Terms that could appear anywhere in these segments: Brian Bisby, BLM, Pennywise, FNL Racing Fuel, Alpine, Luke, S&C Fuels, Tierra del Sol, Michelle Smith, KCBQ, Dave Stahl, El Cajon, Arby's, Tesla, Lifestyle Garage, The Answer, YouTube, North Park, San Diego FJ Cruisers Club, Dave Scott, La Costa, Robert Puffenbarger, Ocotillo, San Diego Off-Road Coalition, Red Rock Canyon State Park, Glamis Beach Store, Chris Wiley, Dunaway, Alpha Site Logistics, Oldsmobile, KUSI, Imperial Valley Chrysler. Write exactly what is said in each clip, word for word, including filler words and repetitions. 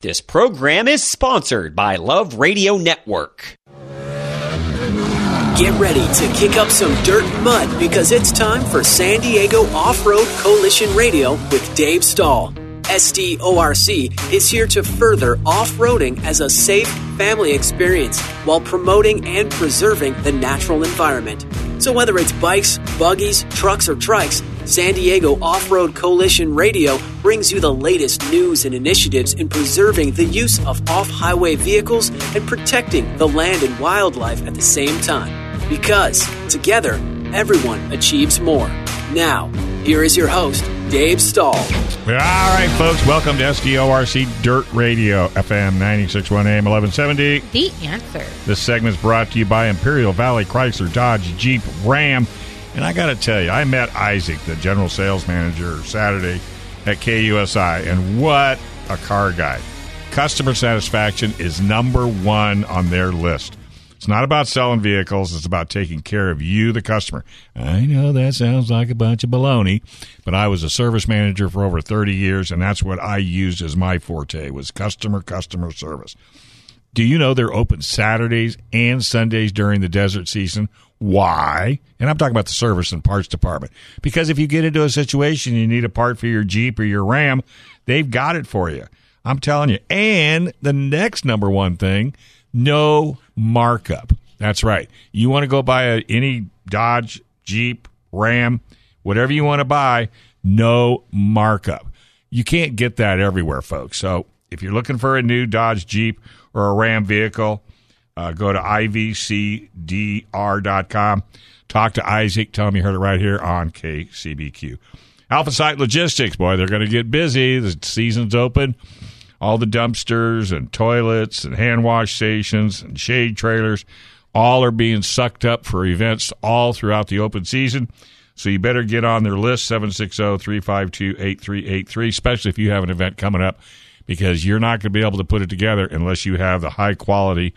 This program is sponsored by Love Radio Network. Get ready to kick up some dirt and mud because it's time for San Diego Off-Road Coalition Radio with Dave Stahl. S D O R C is here to further off-roading as a safe family experience while promoting and preserving the natural environment. So whether it's bikes, buggies, trucks, or trikes, San Diego Off-Road Coalition Radio brings you the latest news and initiatives in preserving the use of off-highway vehicles and protecting the land and wildlife at the same time. Because together, everyone achieves more. Now, here is your host, Dave Stahl. All right, folks, welcome to S D O R C Dirt Radio, F M ninety-six point one A M eleven seventy. The Answer. This segment is brought to you by Imperial Valley Chrysler, Dodge, Jeep, Ram. And I got to tell you, I met Isaac, the general sales manager, Saturday at K U S I. And what a car guy. Customer satisfaction is number one on their list. It's not about selling vehicles. It's about taking care of you, the customer. I know that sounds like a bunch of baloney, but I was a service manager for over thirty years, and that's what I used as my forte, was customer, customer service. Do you know they're open Saturdays and Sundays during the desert season? Why? And I'm talking about the service and parts department. Because if you get into a situation, you need a part for your Jeep or your Ram, they've got it for you. I'm telling you. And the next number one thing, no markup. That's right. You want to go buy a, any Dodge, Jeep, Ram, whatever you want to buy, no markup. You can't get that everywhere, folks. So if you're looking for a new Dodge, Jeep, or a Ram vehicle, uh, go to I V C D R dot com. Talk to Isaac. Tell him you heard it right here on K C B Q. Alpha Site Logistics. Boy, they're going to get busy. The season's open. All the dumpsters and toilets and hand wash stations and shade trailers, all are being sucked up for events all throughout the open season. So you better get on their list, seven six zero, three five two, eight three eight three, especially if you have an event coming up, because you're not going to be able to put it together unless you have the high-quality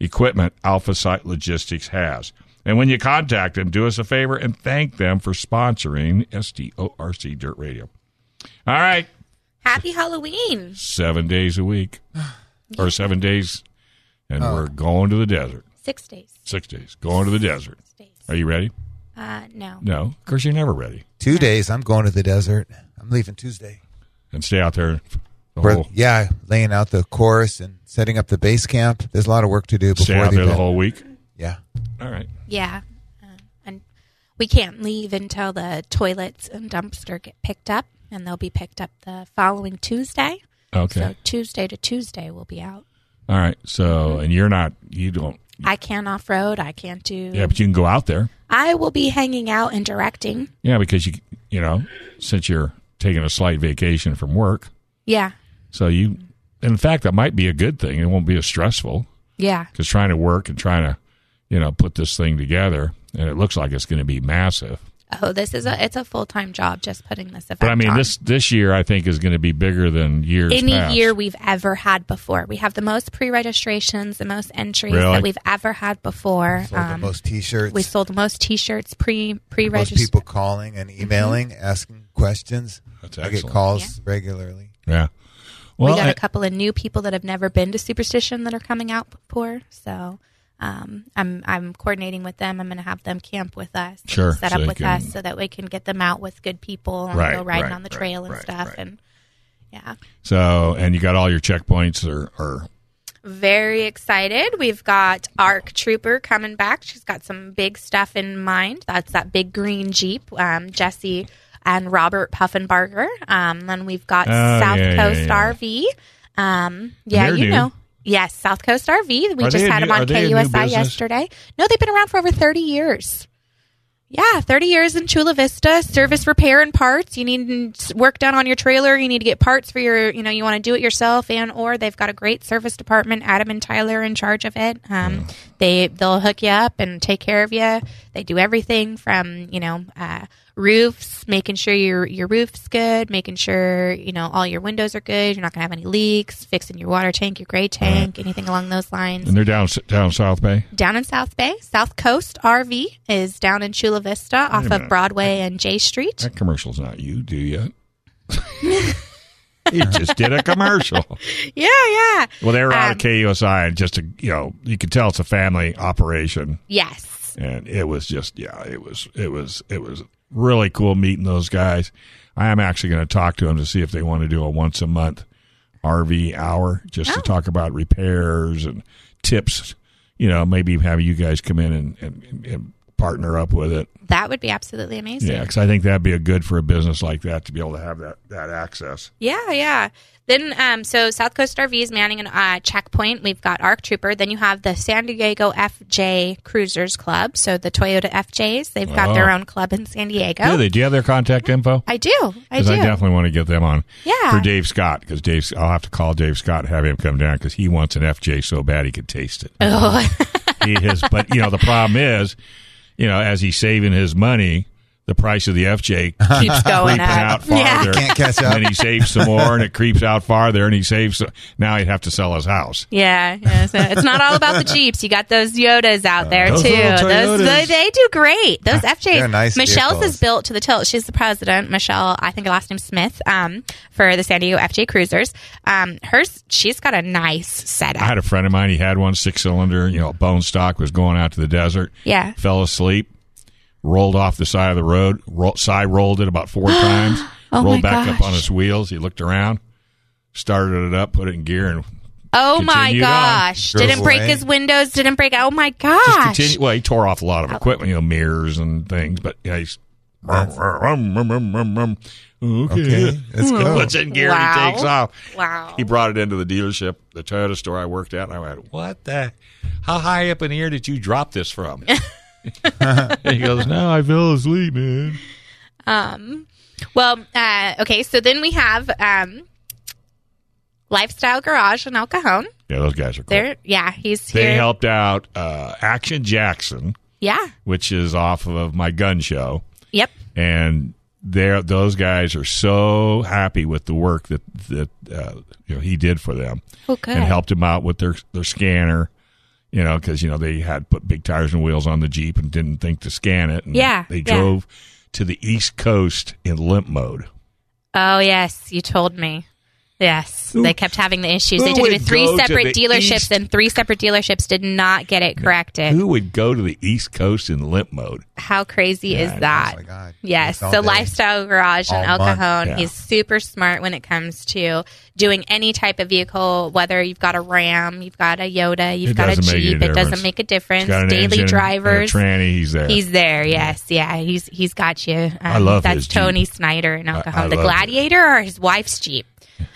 equipment Alpha Site Logistics has. And when you contact them, do us a favor and thank them for sponsoring S D O R C Dirt Radio. All right. Happy Halloween. Seven days a week. Yeah. Or seven days, and oh. we're going to the desert. Six days. Six days. Going to the desert. Six days. Are you ready? Uh, no. No? Of course, you're never ready. Two no. days. I'm going to the desert. I'm leaving Tuesday. And stay out there. The whole... Yeah, laying out the course and setting up the base camp. There's a lot of work to do before the event. Stay out there the whole week? Yeah. All right. Yeah. Uh, and we can't leave until the toilets and dumpster get picked up. And they'll be picked up the following Tuesday. Okay. So Tuesday to Tuesday we'll be out. All right. So, and you're not, you don't. You, I can off-road. I can't do. Yeah, but you can go out there. I will be hanging out and directing. Yeah, because you, you know, since you're taking a slight vacation from work. Yeah. So you, in fact, that might be a good thing. It won't be as stressful. Yeah. Because trying to work and trying to, you know, put this thing together, and it looks like it's going to be massive. Oh, this is a, it's a full-time job just putting this event on. But I mean, on. this this year I think is going to be bigger than years Any past. year we've ever had before. We have the most pre-registrations, the most entries really? that we've ever had before. We sold um, the most T-shirts. We sold the most T-shirts pre, pre-registered. Most people calling and emailing, mm-hmm. asking questions. That's excellent. I get calls yeah. regularly. Yeah. Well, we got I, a couple of new people that have never been to Superstition that are coming out before, so... Um, I'm I'm coordinating with them. I'm going to have them camp with us, sure, set up so with can, us, so that we can get them out with good people and right, go riding right, on the trail right, and right, stuff. Right. And yeah. So, and you got all your checkpoints, or, or very excited. We've got A R C Trooper coming back. She's got some big stuff in mind. That's that big green Jeep, um, Jesse and Robert Puffenbarger. Um, then we've got oh, South yeah, Coast yeah, yeah. R V. Um, yeah, They're you new. know. Yes, South Coast R V. We are just had new, them on K U S I yesterday. No, they've been around for over thirty years. Yeah, thirty years in Chula Vista, service, repair, and parts. You need work done on your trailer. You need to get parts for your, you know, you want to do it yourself, and or they've got a great service department. Adam and Tyler are in charge of it. Um, they, they'll hook you up and take care of you. They do everything from, you know, uh, roofs, making sure your your roof's good, making sure, you know, all your windows are good, you're not going to have any leaks, fixing your water tank, your gray tank, right, anything along those lines. And they're down down South Bay? Down in South Bay. South Coast R V is down in Chula Vista off of Broadway that, and J Street. That commercial's not you, do you? You just did a commercial. Yeah, yeah. Well, they were on um, K U S I, and just, to, you know, you could tell it's a family operation. Yes. And it was just, yeah, it was, it was, it was... really cool meeting those guys. I am actually going to talk to them to see if they want to do a once a month R V hour, just oh. to talk about repairs and tips. You know, maybe have you guys come in and, and, and partner up with it. That would be absolutely amazing. Yeah, because I think that'd be a good for a business like that to be able to have that, that access. Yeah, yeah. Then, um, so South Coast R V is manning an uh, checkpoint. We've got A R C Trooper. Then you have the San Diego F J Cruisers Club. So the Toyota F Js, they've got oh. their own club in San Diego. Do they? Do you have their contact info? I do. I do. Because I definitely want to get them on. Yeah. For Dave Scott, because Dave, I'll have to call Dave Scott and have him come down because he wants an F J so bad he could taste it. Oh. he has, but you know the problem is, you know, as he's saving his money, the price of the F J keeps going out farther. Yeah. Can't catch up. And he saves some more, and it creeps out farther, and he saves. Some. Now he'd have to sell his house. Yeah, yeah, so it's not all about the Jeeps. You got those Yodas out uh, there those too. Those they, they do great. Those F Js. Nice Michelle's vehicles. Is built to the tilt. She's the president, Michelle. I think her last name's Smith. Um, for the San Diego F J Cruisers. Um, hers. She's got a nice setup. I had a friend of mine. He had one six cylinder. You know, bone stock, was going out to the desert. Yeah. Fell asleep. Rolled off the side of the road, roll, side rolled it about four times, oh rolled back gosh. Up on his wheels. He looked around, started it up, put it in gear, and oh my gosh! Didn't break his windows, didn't break. Oh my gosh! Just well, he tore off a lot of equipment, you know, mirrors and things. But yeah, he's rum, rum, rum, rum, rum, rum. Okay, okay, let's go. Puts it in gear wow. and he takes off. Wow! He brought it into the dealership, the Toyota store I worked at, and I went, "What the? How high up in the air did you drop this from?" He goes, no, I fell asleep, man. Um, well, uh, okay, so then we have um, Lifestyle Garage in El Cajon. Yeah, those guys are cool. They're, yeah, he's here. They helped out uh, Action Jackson. Yeah. Which is off of my gun show. Yep. And they're, those guys are so happy with the work that, that uh, you know, he did for them. Oh, good. And helped him out with their, their scanner. You know, because, you know, they had put big tires and wheels on the Jeep and didn't think to scan it. And yeah. They drove yeah. to the East Coast in limp mode. Oh, yes. You told me. Yes. Ooh. They kept having the issues. Who they took it to three separate to dealerships, East? And three separate dealerships did not get it corrected. Who would go to the East Coast in limp mode? How crazy yeah, is that? Oh, my God. Yes. So, Lifestyle Garage in El Cajon. Yeah. He's super smart when it comes to doing any type of vehicle, whether you've got a Ram, you've got a Yoda, you've got a Jeep, it doesn't make a difference. Daily drivers, tranny, he's there. He's there, yes, yeah. He's he's got you. Um, I love that's his Tony Jeep. Snyder in El Cajon. The Gladiator it. Or his wife's Jeep.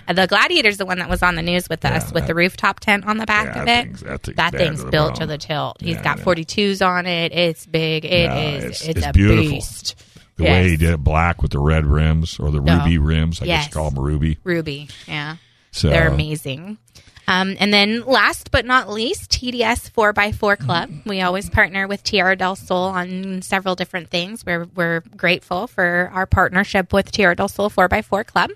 The Gladiator's the one that was on the news with us yeah, with that, the rooftop tent on the back yeah, of it. Thing's, that thing's, that thing's built to the tilt. He's yeah, got yeah. forty-twos on it. It's big. It no, is. It's, it's, it's a beautiful. Beast. The yes. way he did it black with the red rims or the no. ruby rims. I yes. guess you call them ruby. Ruby, yeah. So. They're amazing. Um, and then last but not least, T D S four by four Club. We always partner with Tierra del Sol on several different things. We're, we're grateful for our partnership with Tierra del Sol four by four Club.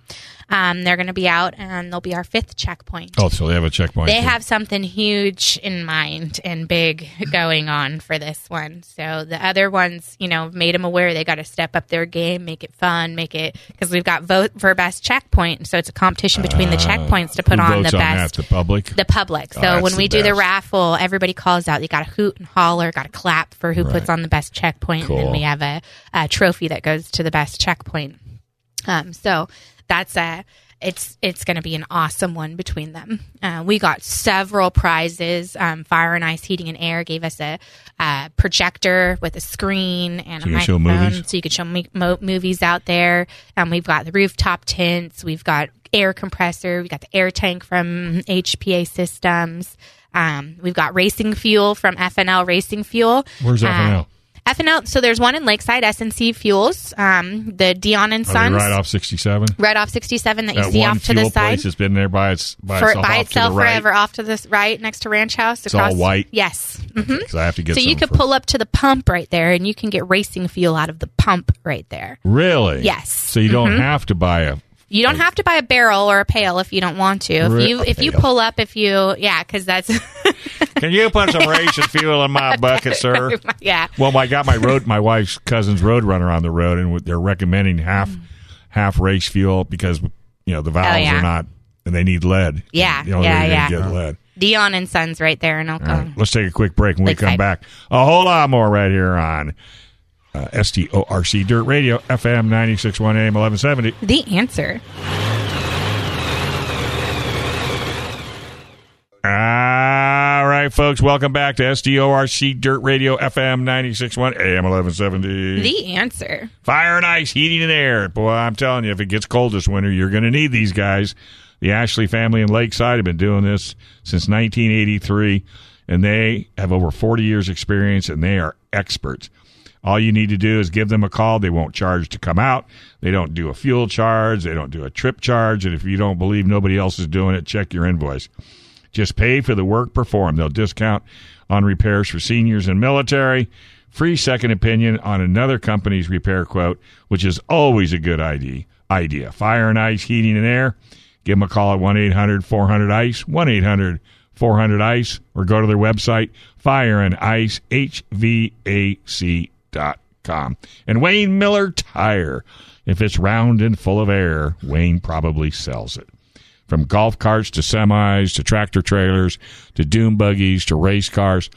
Um, they're going to be out, and they'll be our fifth checkpoint. Oh, so they have a checkpoint. They too. Have something huge in mind and big going on for this one. So the other ones, you know, made them aware they got to step up their game, make it fun, make it because we've got vote for best checkpoint. So it's a competition between uh, the checkpoints to put on the on best. That, the public, the public. So oh, when we do best. The raffle, everybody calls out. You got to hoot and holler, got to clap for who right. puts on the best checkpoint, cool. and then we have a, a trophy that goes to the best checkpoint. Um, so. That's a, it's it's going to be an awesome one between them. Uh, we got several prizes. Um, Fire and Ice Heating and Air gave us a, a projector with a screen and so a microphone, so you could show mo- movies out there. Um, we've got the rooftop tents. We've got air compressor. We've got the air tank from H P A Systems. Um, we've got racing fuel from F N L Racing Fuel. Where's F N L? Uh, Ethanol, so there's one in Lakeside, S and C Fuels, um, the Dion and Sons. Right off sixty-seven? Right off sixty-seven that, that you see off to the side. That one fuel place has been there by, its, by For, itself By itself forever, right. off to the right, next to Ranch House. It's across, all white? Yes. Mm-hmm. Okay, so I have to get so you could for... pull up to the pump right there, and you can get racing fuel out of the pump right there. Really? Yes. So you don't mm-hmm. have to buy a... You don't have to buy a barrel or a pail if you don't want to. If you if you pull up, if you, yeah, because that's... Can you put some racing fuel in my bucket, sir? Yeah. Well, I got my road. My wife's cousin's road runner on the road, and they're recommending half half race fuel because, you know, the valves oh, yeah. are not, and they need lead. Yeah, the only yeah, way yeah. get lead. Dion and Sons right there in El Cajon. Right, let's take a quick break. When we come back, a whole lot more right here on... Uh, S T O R C Dirt Radio, F M ninety-six point one A M eleven seventy. The Answer. All right, folks, welcome back to S T O R C Dirt Radio, F M ninety-six point one A M eleven seventy. The Answer. Fire and Ice, heating and air. Boy, I'm telling you, if it gets cold this winter, you're going to need these guys. The Ashley family in Lakeside have been doing this since nineteen eighty-three, and they have over forty years experience, and they are experts. All you need to do is give them a call. They won't charge to come out. They don't do a fuel charge. They don't do a trip charge. And if you don't believe nobody else is doing it, check your invoice. Just pay for the work performed. They'll discount on repairs for seniors and military. Free second opinion on another company's repair quote, which is always a good idea. Fire and Ice, heating and air. Give them a call at one eight hundred four hundred ICE, one eight hundred four hundred ICE, or go to their website, fire and ice H V A C dot com. Dot com. And Wayne Miller Tire. If it's round and full of air, Wayne probably sells it. From golf carts to semis to tractor trailers to dune buggies to race cars,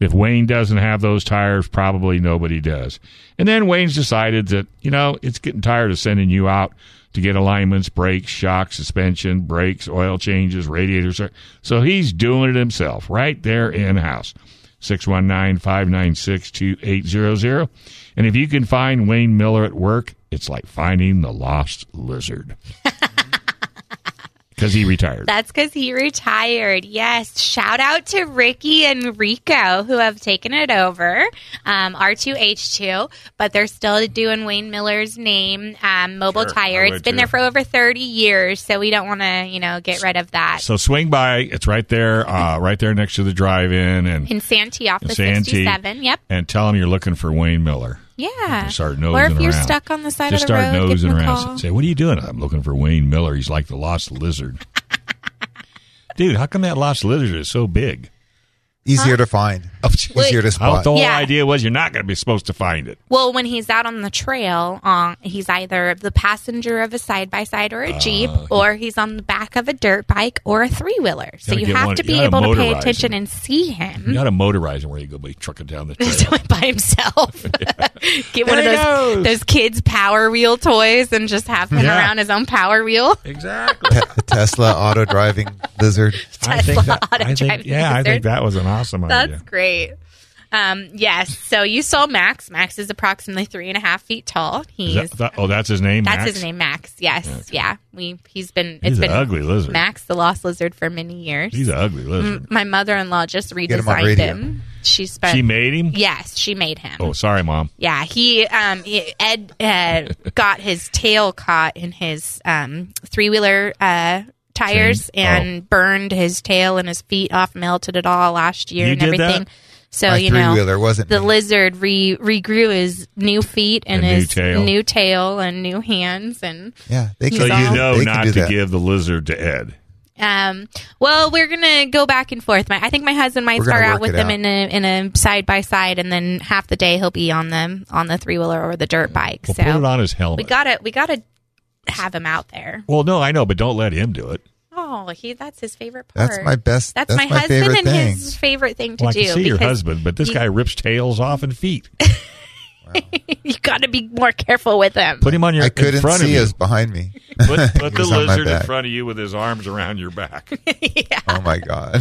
if Wayne doesn't have those tires, probably nobody does. And then Wayne's decided that, you know, it's getting tired of sending you out to get alignments, brakes, shock, suspension, brakes, oil changes, radiators. So he's doing it himself right there in-house. six one nine, five nine six, two eight zero zero. And if you can find Wayne Miller at work, it's like finding the lost lizard. Because he retired. That's because he retired. Yes. Shout out to Ricky and Rico, who have taken it over, um, R two H two, but they're still doing Wayne Miller's name, um, Mobile sure, Tire. It's been too. there for over thirty years, so we don't want to, you know, get rid of that. So swing by. It's right there, uh, right there next to the drive-in. And in Santee off the sixty-seven. Yep. And tell them you're looking for Wayne Miller. Yeah. Start nosing or if you're around. Stuck on the side Just of the road, give Just start nosing around and say, what are you doing? I'm looking for Wayne Miller. He's like the lost lizard. Dude, how come that lost lizard is so big? Easier huh? to find. Oh, easier to spot. Oh, the whole yeah. idea was you're not going to be supposed to find it. Well, when he's out on the trail, uh, he's either the passenger of a side-by-side or a uh, Jeep, or he's on the back of a dirt bike or a three-wheeler. So you have one, to be able to pay attention him. and see him. You got to motorize him where you go by trucking down the trail. He's doing it by himself. Get there one of those, those kids' Power Wheel toys and just have him yeah. around his own Power Wheel. Exactly. Te- Tesla auto-driving lizard. Tesla I think that, auto-driving I think, yeah, lizard. I think that was an awesome That's idea. That's great. Um, yes. So you saw Max. Max is approximately three and a half feet tall. He's that, that, oh, that's his name. That's Max? his name, Max. Yes. Max. Yeah. We. He's been. It's he's been an ugly lizard. Max, the lost lizard, for many years. He's an ugly lizard. M- my mother-in-law just redesigned him. him. She spent. She made him. Yes, she made him. Oh, sorry, Mom. Yeah. He. Um. He, Ed uh, got his tail caught in his um three-wheeler. Uh. Tires Chain. and oh. burned his tail and his feet off, melted it all last year you and everything. That? So My you know, wasn't the me. lizard re- regrew his new feet and his new tail. new tail and new hands and yeah. They can, so you all, know they not to that. give the lizard to Ed. Um. Well, we're gonna go back and forth. My, I think my husband might we're start out with them out. in a in a side by side, and then half the day he'll be on them on the three wheeler or the dirt bike. We'll so put it on his helmet. We gotta. We gotta. Have him out there. Well, no, I know, but don't let him do it. Oh, he—that's his favorite part. That's my best. That's, that's my, my husband and thing. his favorite thing to well, do. I can see your husband, but this he, guy rips tails off and feet. Wow. You got to be more careful with him. Put him on your. I couldn't in front see of you. His behind me. Put, put the lizard in front of you with his arms around your back. Yeah. Oh my God.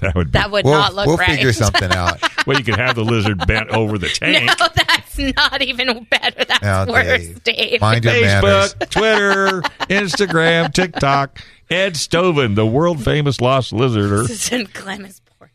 That would, be, that would we'll, not look we'll right. We'll figure something out. Well, you could have the lizard bent over the tank. No, that's not even better. That's now, worse, Dave. Dave. Mind your manners. Facebook, Twitter, Instagram, TikTok. Ed Stoven, the world-famous lost lizarder. This is in Glamis Port.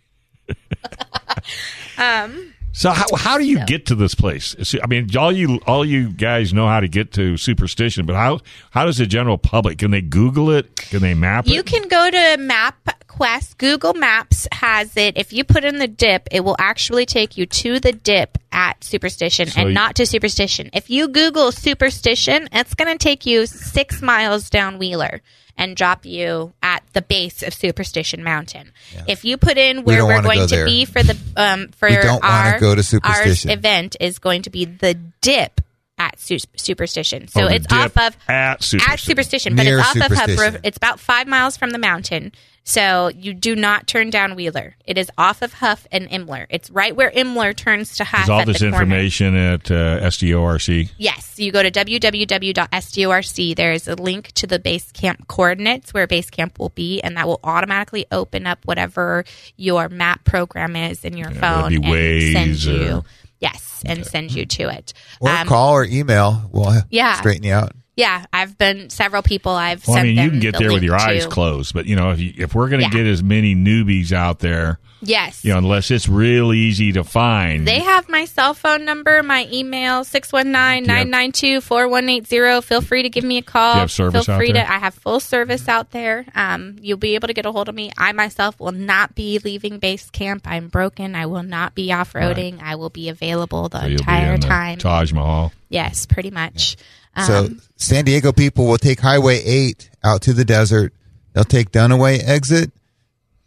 um, So how how do you so. get to this place? I mean, all you all you guys know how to get to Superstition, but how how does the general public? Can they Google it? Can they map you it? You can go to MapQuest. Google Maps has it. If you put in the dip, it will actually take you to the dip at Superstition so and you, not to Superstition. If you Google Superstition, it's going to take you six miles down Wheeler and drop you at the base of Superstition Mountain. Yeah. If you put in where we we're going go to be for the um, for our, go to our event is going to be the dip at su- Superstition. So oh, it's off of at Superstition, at Superstition but it's off of Hub Road. It's about five miles from the mountain. So you do not turn down Wheeler. It is off of Huff and Imler. It's right where Imler turns to Huff. Is all this information at uh, S D O R C? Yes. You go to w w w dot s d o r c. There is a link to the base camp coordinates where base camp will be, and that will automatically open up whatever your map program is in your yeah, phone and Waze send you. Or... Yes, and okay. send you to it. Or um, call or email. We'll yeah. straighten you out. Yeah, I've been several people I've well, sent I mean, them you can get the there with your to. eyes closed, but you know, if, you, if we're going to yeah. get as many newbies out there, yes, you know, unless it's real easy to find. They have my cell phone number, my email, six one nine, nine nine two, four one eight zero. Feel free to give me a call. Do you have service Feel free out there? to I have full service out there. Um, you'll be able to get a hold of me. I myself will not be leaving base camp. I'm broken. I will not be off-roading. Right. I will be available the so entire the time. Taj Mahal. Yes, pretty much. Yeah. So um, San Diego people will take Highway eight out to the desert. They'll take Dunaway exit.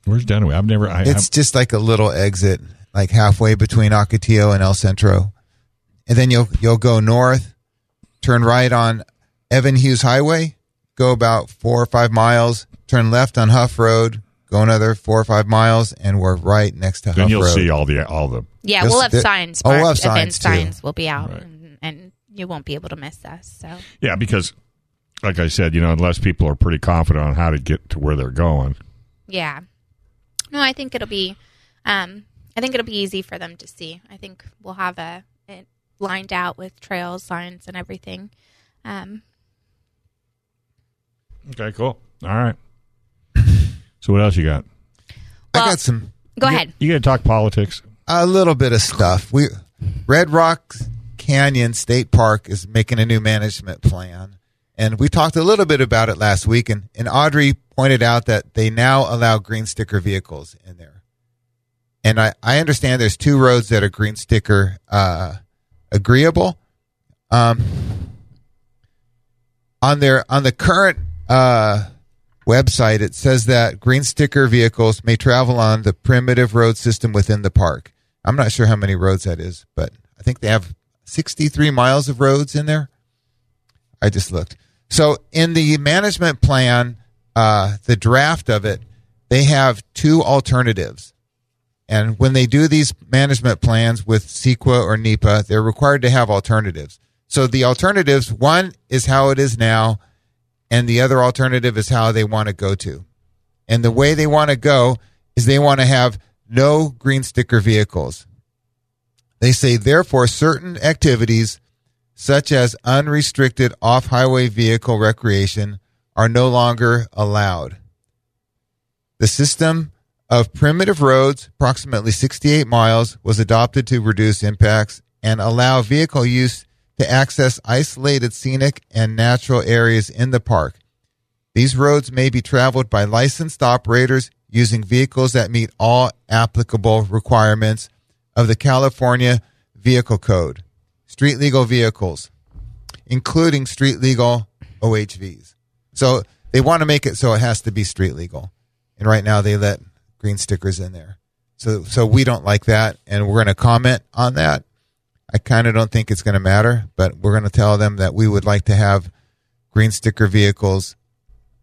Where's Dunaway? I've never... I, it's I've, just like a little exit, like halfway between Ocotillo and El Centro. And then you'll you'll go north, turn right on Evan Hughes Highway, go about four or five miles, turn left on Huff Road, go another four or five miles, and we're right next to Huff Road. Then you'll see all the... all the. Yeah, Just, we'll have the, signs. Oh, we'll have signs, too. Signs will be out, right. and... and you won't be able to miss us. So yeah, because like I said, you know, unless people are pretty confident on how to get to where they're going. Yeah. No, I think it'll be, um, I think it'll be easy for them to see. I think we'll have a it lined out with trails, signs, and everything. Um, okay, cool. All right. So what else you got? Well, I got some. Go you ahead. Got, you going to talk politics? A little bit of stuff. We Red Rock Canyon State Park is making a new management plan, and we talked a little bit about it last week, and, and Audrey pointed out that they now allow green sticker vehicles in there, and I, I understand there's two roads that are green sticker uh, agreeable um, on their on the current uh, website. It says that green sticker vehicles may travel on the primitive road system within the park. I'm not sure how many roads that is, but I think they have sixty-three miles of roads in there. I just looked. So in the management plan, uh, the draft of it, they have two alternatives. And when they do these management plans with CEQA or NEPA, they're required to have alternatives. So the alternatives, one is how it is now, and the other alternative is how they want to go to. And the way they want to go is they want to have no green sticker vehicles. They say, therefore, certain activities, such as unrestricted off-highway vehicle recreation, are no longer allowed. The system of primitive roads, approximately sixty-eight miles, was adopted to reduce impacts and allow vehicle use to access isolated scenic and natural areas in the park. These roads may be traveled by licensed operators using vehicles that meet all applicable requirements of the California Vehicle Code, street legal vehicles, including street legal O H Vs. So they want to make it so it has to be street legal. And right now they let green stickers in there. So so we don't like that, and we're going to comment on that. I kind of don't think it's going to matter, but we're going to tell them that we would like to have green sticker vehicles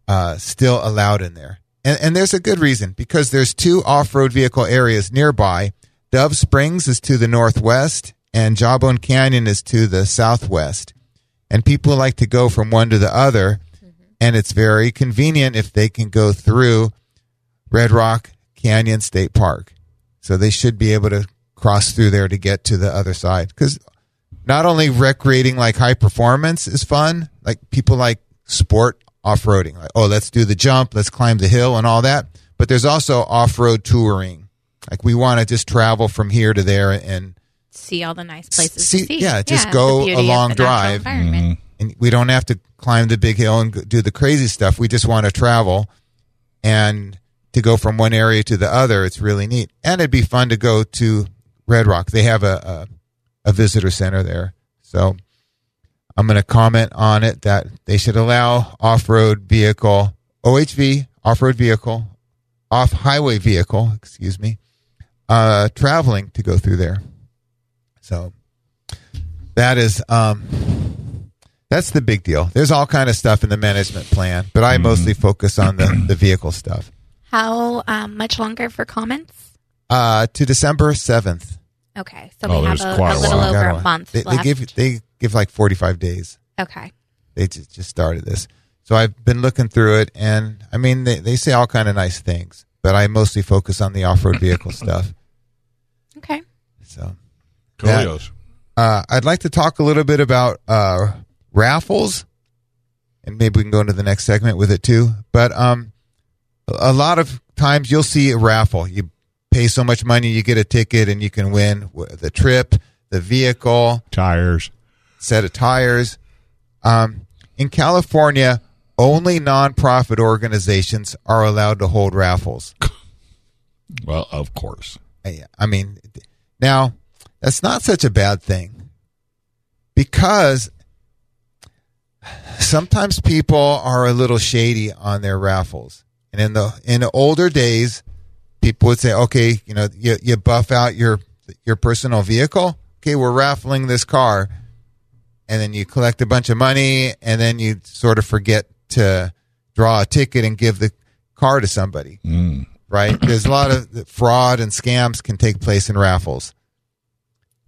uh, still allowed in there. And, and there's a good reason, because there's two off-road vehicle areas nearby. Dove Springs is to the northwest, and Jawbone Canyon is to the southwest. And people like to go from one to the other, mm-hmm. and it's very convenient if they can go through Red Rock Canyon State Park. So they should be able to cross through there to get to the other side. Because not only recreating like high performance is fun, like people like sport off-roading. Like, oh, let's do the jump, let's climb the hill and all that. But there's also off-road touring. Like, we want to just travel from here to there and see all the nice places see, to see. Yeah, just yeah, go a long drive. Mm-hmm. And we don't have to climb the big hill and do the crazy stuff. We just want to travel. And to go from one area to the other, it's really neat. And it'd be fun to go to Red Rock. They have a, a, a visitor center there. So I'm going to comment on it that they should allow off-road vehicle, O H V, off-road vehicle, off-highway vehicle, excuse me, uh, traveling to go through there. So that is, um, that's the big deal. There's all kind of stuff in the management plan, but I mm. mostly focus on the, the vehicle stuff. How um, much longer for comments? Uh, to December seventh. Okay, so oh, we have a, a little a over a month they, left. They give, they give like forty-five days. Okay. They just, just started this. So I've been looking through it, and, I mean, they, they say all kind of nice things, but I mostly focus on the off-road vehicle stuff. Okay. So, Coleos. That, uh, I'd like to talk a little bit about uh, raffles, and maybe we can go into the next segment with it, too. But um, a lot of times you'll see a raffle. You pay so much money, you get a ticket, and you can win the trip, the vehicle. Tires. Set of tires. Um, in California, only nonprofit organizations are allowed to hold raffles. Well, of course. I, I mean, now, that's not such a bad thing because sometimes people are a little shady on their raffles. And in the in the older days, people would say, okay, you know, you, you buff out your your personal vehicle. Okay, we're raffling this car. And then you collect a bunch of money, and then you sort of forget to draw a ticket and give the car to somebody, mm. right? There's a lot of fraud and scams can take place in raffles.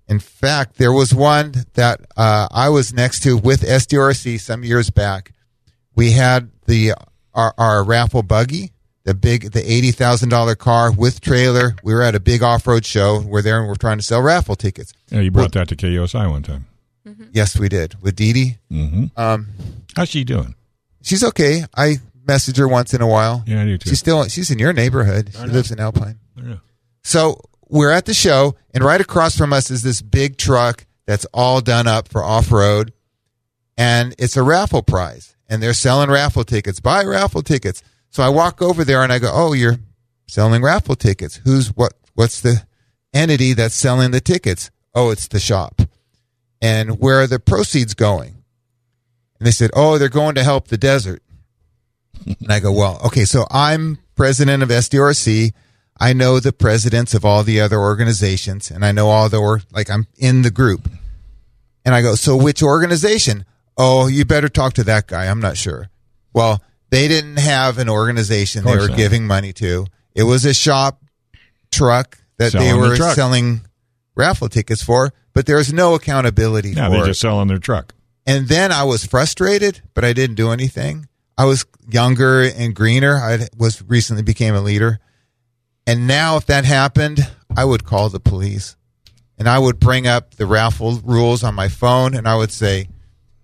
In fact, there was one that uh, I was next to with S D R C some years back. We had the our, our raffle buggy, the big the eighty thousand dollars car with trailer. We were at a big off-road show. We're there, and we're trying to sell raffle tickets. Yeah, you brought well, that to K U S I one time. Mm-hmm. Yes, we did. With Dee Dee. Mm-hmm. Um, How's she doing? She's okay. I message her once in a while. Yeah, I do too. She's, still, she's in your neighborhood. She lives in Alpine. So we're at the show, and right across from us is this big truck that's all done up for off-road, and it's a raffle prize, and they're selling raffle tickets. Buy raffle tickets. So I walk over there, and I go, oh, you're selling raffle tickets. Who's what? What's the entity that's selling the tickets? Oh, it's the shop. And where are the proceeds going? And they said, oh, they're going to help the desert. And I go, well, okay, so I'm president of S D R C. I know the presidents of all the other organizations, and I know all the, or- like I'm in the group. And I go, so which organization? Oh, you better talk to that guy. I'm not sure. Well, they didn't have an organization they were so. giving money to. It was a shop truck that selling they were the truck. selling raffle tickets for. But there's no accountability no, for it. No, they're just selling their truck. And then I was frustrated, but I didn't do anything. I was younger and greener. I was recently became a leader. And now if that happened, I would call the police. And I would bring up the raffle rules on my phone, and I would say,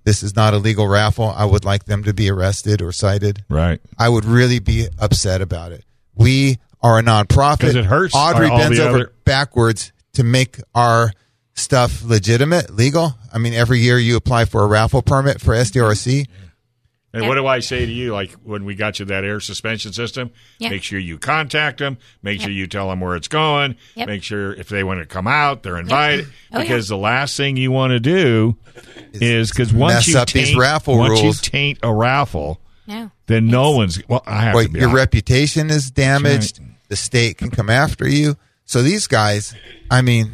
this is not a legal raffle. I would like them to be arrested or cited. Right. I would really be upset about it. We are a nonprofit. Because it hurts. Audrey bends over other- backwards to make our stuff legitimate, legal. I mean, every year you apply for a raffle permit for S D R C. Yeah. And yeah. What do I say to you? Like when we got you that air suspension system, yeah. make sure you contact them. Make yeah. sure you tell them where it's going. Yep. Make sure if they want to come out, they're invited. Yeah. Oh, because yeah. the last thing you want to do is because once, you taint, raffle once rules. you taint a raffle, no. then it's, no one's. Well, I have well, to be your honest. Reputation is damaged. Right. The state can come after you. So these guys, I mean.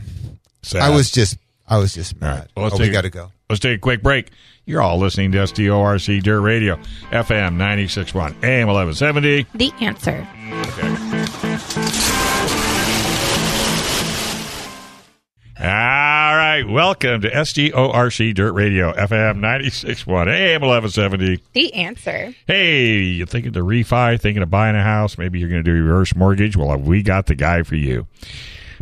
Sad. I was just, I was just mad. Right. Well, let's oh, take, we got to go. Let's take a quick break. You're all listening to S D O R C Dirt Radio, F M ninety-six point one, A M eleven seventy. The Answer. Okay. All right. Welcome to S D O R C Dirt Radio, F M ninety-six point one, A M eleven seventy. The Answer. Hey, you're thinking to refi, thinking of buying a house. Maybe you're going to do reverse mortgage. Well, we got the guy for you.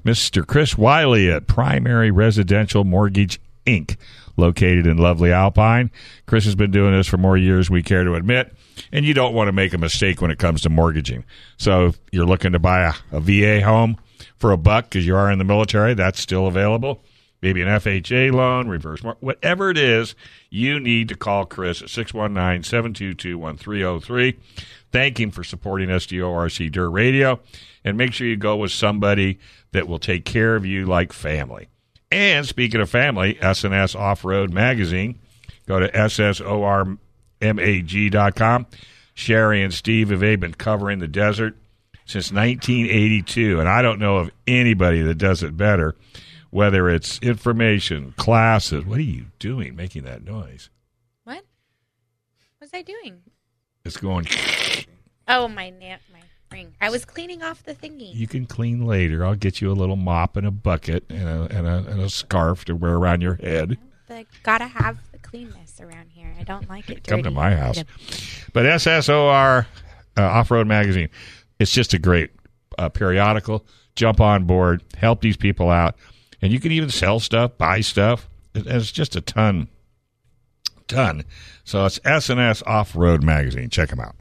Mister Chris Wiley at Primary Residential Mortgage, Incorporated, located in lovely Alpine. Chris has been doing this for more years we care to admit, and you don't want to make a mistake when it comes to mortgaging. So if you're looking to buy a, a V A home for a buck because you are in the military, that's still available. maybe an F H A loan, reverse mortgage, whatever it is, you need to call Chris at six one nine, seven two two, one three zero three. Thank him for supporting S D O R C Dirt Radio, and make sure you go with somebody that will take care of you like family. And speaking of family, S and S Off-Road Magazine, go to S S O R M A G dot com. Sherry and Steve have been covering the desert since nineteen eighty-two, and I don't know of anybody that does it better, whether it's information, classes. What are you doing making that noise? What? What was I doing? It's going. Oh, my nap, my ring. I was cleaning off the thingy. You can clean later. I'll get you a little mop and a bucket and a, and a, and a scarf to wear around your head. The, gotta have the cleanness around here. I don't like it dirty. Come to my house. But S S O R uh, Off-Road Magazine, it's just a great uh, periodical. Jump on board, help these people out, and you can even sell stuff, buy stuff. It's just a ton, ton. So it's S and S Off-Road Magazine. Check them out.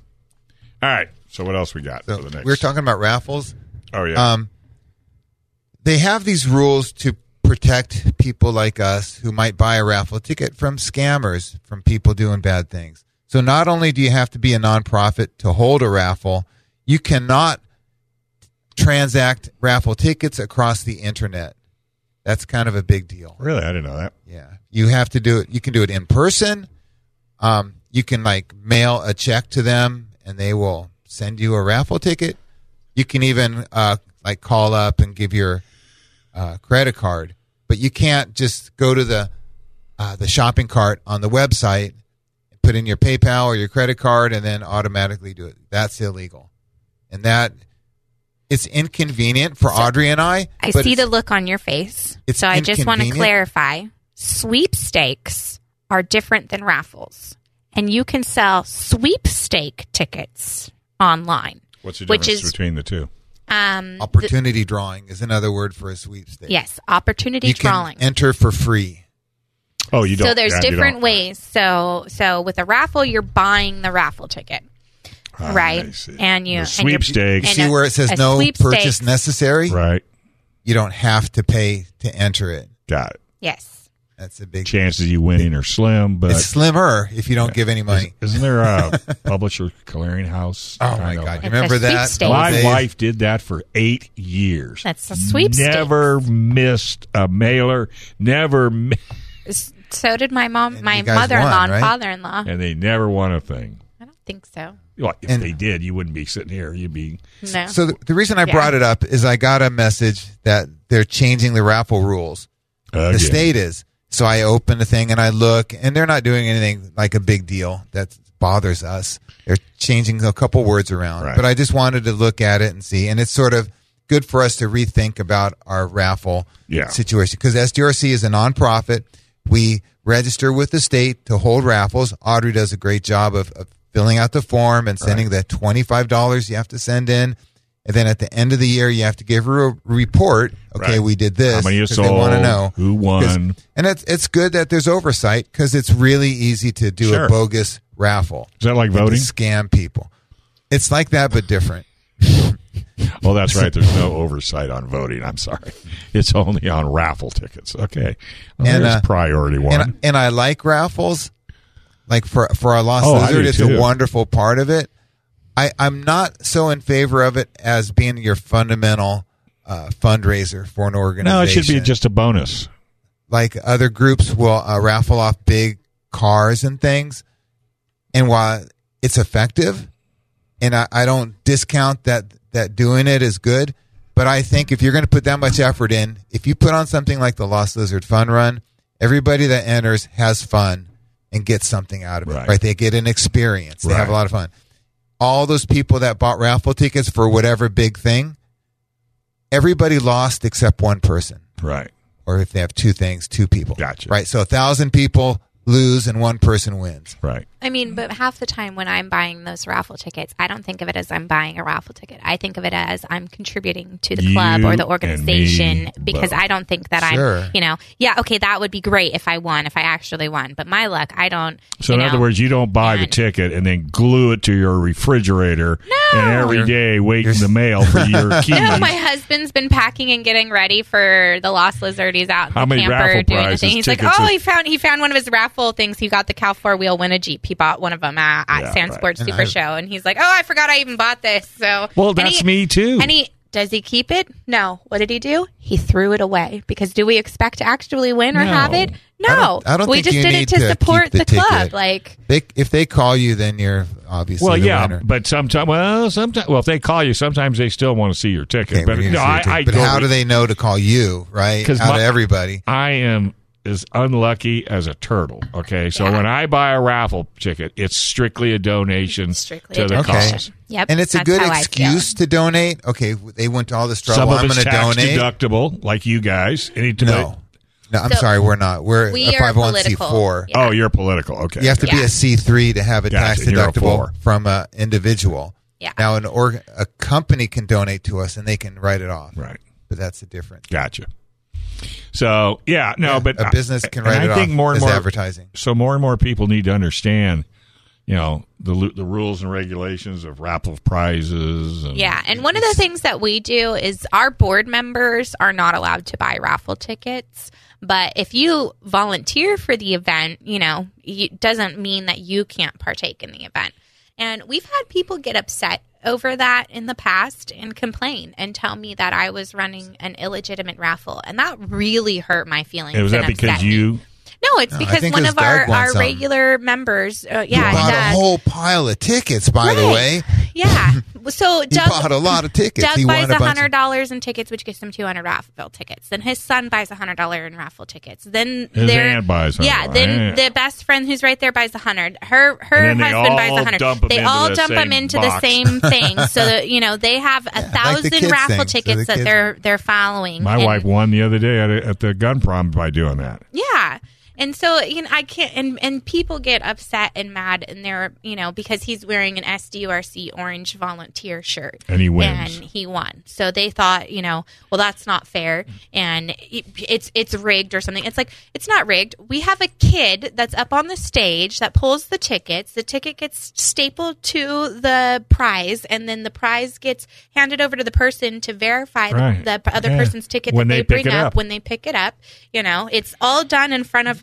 All right. So what else we got? So for the next? We were talking about raffles. Oh yeah. Um, they have these rules to protect people like us who might buy a raffle ticket from scammers, from people doing bad things. So not only do you have to be a nonprofit to hold a raffle, you cannot transact raffle tickets across the internet. That's kind of a big deal. Really? I didn't know that. Yeah. You have to do it. You can do it in person. Um, you can like mail a check to them and they will send you a raffle ticket. You can even uh, like call up and give your uh, credit card, but you can't just go to the uh, the shopping cart on the website, put in your PayPal or your credit card and then automatically do it. That's illegal. And that it's inconvenient for so, Audrey and I. I see the look on your face. It's so I just want to clarify. Sweepstakes are different than raffles. And you can sell sweepstake tickets online. What's the difference which is, between the two? Um, opportunity the, drawing is another word for a sweepstake. Yes, opportunity you drawing. You can enter for free. Oh, you don't. So there's yeah, different ways. So so with a raffle, you're buying the raffle ticket. Oh, right. And you sweepstakes. See where it says no purchase necessary? Right. You don't have to pay to enter it. Got it. Yes. That's a big chances thing. You winning are slim, but it's slimmer if you don't yeah. give any money. Isn't there a publisher clearinghouse? Oh my God. You remember that? My wife did that for eight years. That's a sweepstakes. Never missed a mailer. Never mi- So did my mom, my mother-in-law and father-in-law. And they never won a thing. I don't think so. Well, if and, they did, you wouldn't be sitting here. You'd be. No. So the, the reason I yeah. brought it up is I got a message that they're changing the raffle rules. Again. The state is. So I open the thing and I look, and they're not doing anything like a big deal that bothers us. They're changing a couple words around. Right. But I just wanted to look at it and see. And it's sort of good for us to rethink about our raffle yeah. situation. Because S D R C is a nonprofit. We register with the state to hold raffles. Audrey does a great job of, of filling out the form and sending right. the twenty-five dollars you have to send in. And then at the end of the year, you have to give her a report. Okay, right. we did this. How many you sold, they want to know. Who won. Because, and it's, it's good that there's oversight because it's really easy to do sure. a bogus raffle. Is that like voting? Scam people. It's like that, but different. Well, that's right. There's no oversight on voting. I'm sorry. It's only on raffle tickets. Okay. Well, and, there's uh, priority one. And, and I like raffles. Like for for our Lost oh, Lizard, it's too. a wonderful part of it. I, I'm not so in favor of it as being your fundamental uh, fundraiser for an organization. No, it should be just a bonus. Like other groups will uh, raffle off big cars and things. And while it's effective, and I, I don't discount that that doing it is good, but I think if you're going to put that much effort in, if you put on something like the Lost Lizard Fun Run, everybody that enters has fun. And get something out of it, right? right? They get an experience. They right. have a lot of fun. All those people that bought raffle tickets for whatever big thing, everybody lost except one person. Right. Or if they have two things, two people. Gotcha. Right? So a thousand people lose and one person wins. Right. I mean, but half the time when I'm buying those raffle tickets, I don't think of it as I'm buying a raffle ticket. I think of it as I'm contributing to the you club or the organization, because both. I don't think that sure. I'm, you know, yeah, okay, that would be great if I won, if I actually won. But my luck, I don't. So in know, other words, you don't buy the ticket and then glue it to your refrigerator no. and every you're, day wait in the mail for your keys. No, my husband's been packing and getting ready for the Lost Lizard. He's out in How the many camper doing the thing. He's like, oh, are- he found he found one of his raffle things. He got the Cal four-wheel win a Jeep. He bought one of them at, at yeah, Sandsport right. Super and I, Show, and he's like, oh, I forgot I even bought this. So Well, that's he, me too. And he, does he keep it? No. What did he do? He threw it away. Because do we expect to actually win or no. have it? No. I don't, I don't we think just you did need it to, to support the, the club. Like they, If they call you, then you're obviously well, the yeah, winner. But sometime, well, sometime, well, if they call you, sometimes they still want to see your ticket. Okay, but no, I, ticket. I, I but how do they know to call you, right? Out my, of everybody. I am... is unlucky as a turtle, okay? So yeah. when I buy a raffle ticket, it's strictly a donation strictly to the okay. cause. Yep, and it's a good excuse to donate. Okay, they went to all this trouble. Some of I'm going to donate. Deductible, like you guys. Any to no. no, I'm so sorry, we're not. We're we a five oh one c four. Yeah. Oh, you're political. Okay, you have to yeah. be a C three to have a gotcha. Tax deductible a from an individual. Yeah. Now, an org- a company can donate to us, and they can write it off. Right, but that's the difference. Gotcha. So, yeah, no, yeah, but... a business can write it I think off more and more, advertising. So more and more people need to understand, you know, the the rules and regulations of raffle prizes. And yeah, and one of the things that we do is our board members are not allowed to buy raffle tickets, but if you volunteer for the event, you know, it doesn't mean that you can't partake in the event. And we've had people get upset over that in the past and complain and tell me that I was running an illegitimate raffle. And that really hurt my feelings. It was that because you... Me. No, it's no, because one of our, our regular members... Uh, yeah, he bought Doug, a whole pile of tickets, by right. the way. Yeah. So Doug... he bought a lot of tickets. Doug he buys one hundred dollars of- in tickets, which gets him two hundred raffle tickets. Then his son buys one hundred dollars in raffle tickets. Then his aunt buys one hundred dollars. Yeah, then yeah. the best friend who's right there buys one hundred dollars. Her her husband buys one hundred dollars. They all dump them into the same thing. So, that, you know, they have a thousand yeah, like the raffle thing. tickets so the that they're, they're following. My and, wife won the other day at, a, at the gun prom by doing that. Yeah. And so, you know, I can't, and, and people get upset and mad, and they're, you know, because he's wearing an S D R C orange volunteer shirt. And he wins. And he won. So they thought, you know, well, that's not fair, and it, it's it's rigged or something. It's like, it's not rigged. We have a kid that's up on the stage that pulls the tickets. The ticket gets stapled to the prize, and then the prize gets handed over to the person to verify right. the, the other yeah. person's ticket when that they, they bring up, up when they pick it up. You know, it's all done in front of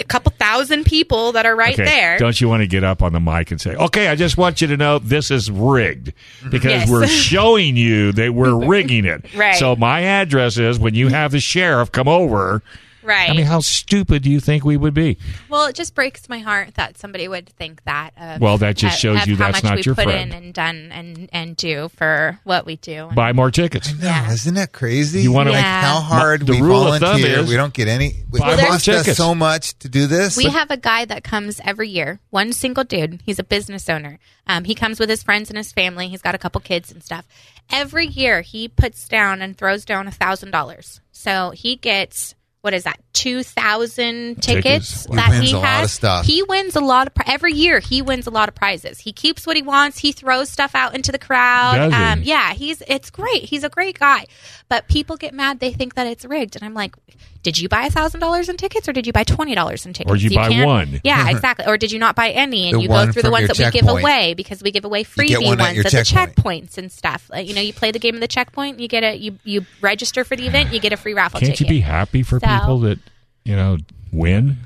a couple thousand people that are right okay. there. Don't you want to get up on the mic and say, okay, I just want you to know this is rigged, because yes. we're showing you that we're rigging it. Right. So my address is, when you have the sheriff come over. Right. I mean, how stupid do you think we would be? Well, it just breaks my heart that somebody would think that. Of, well, that just of, shows of you that's not your friend. How much we put friend. in and done and, and do for what we do. Buy more tickets. I know. Yeah. Isn't that crazy? You want to yeah. like how hard the we rule volunteer. Of thumb is, we don't get any. We, well, it costs us so much to do this. We but, have a guy that comes every year. One single dude. He's a business owner. Um, he comes with his friends and his family. He's got a couple kids and stuff. Every year he puts down and throws down a thousand dollars. So he gets. What is that? Two thousand tickets, tickets that he, he has. He wins a lot of every year. He wins a lot of prizes. He keeps what he wants. He throws stuff out into the crowd. Um, he? Yeah, he's it's great. He's a great guy, but people get mad. They think that it's rigged, and I'm like, did you buy a thousand dollars in tickets, or did you buy twenty dollars in tickets? Or did you, you buy can't, one? Yeah, exactly. Or did you not buy any? And the you go through the ones that checkpoint. we give away, because we give away freebie one ones at, at checkpoint. the checkpoints and stuff. Like, you know, you play the game of the checkpoint. You get a you you register for the event. You get a free raffle. Can't ticket. Can't you be happy for so, people that you know win?